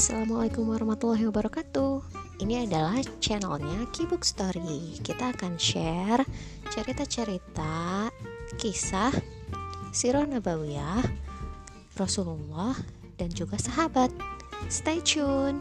Assalamualaikum warahmatullahi wabarakatuh. Ini adalah channelnya Keybook Story. Kita akan share cerita-cerita kisah Sirah Nabawiyah, Rasulullah, dan juga sahabat. Stay tune.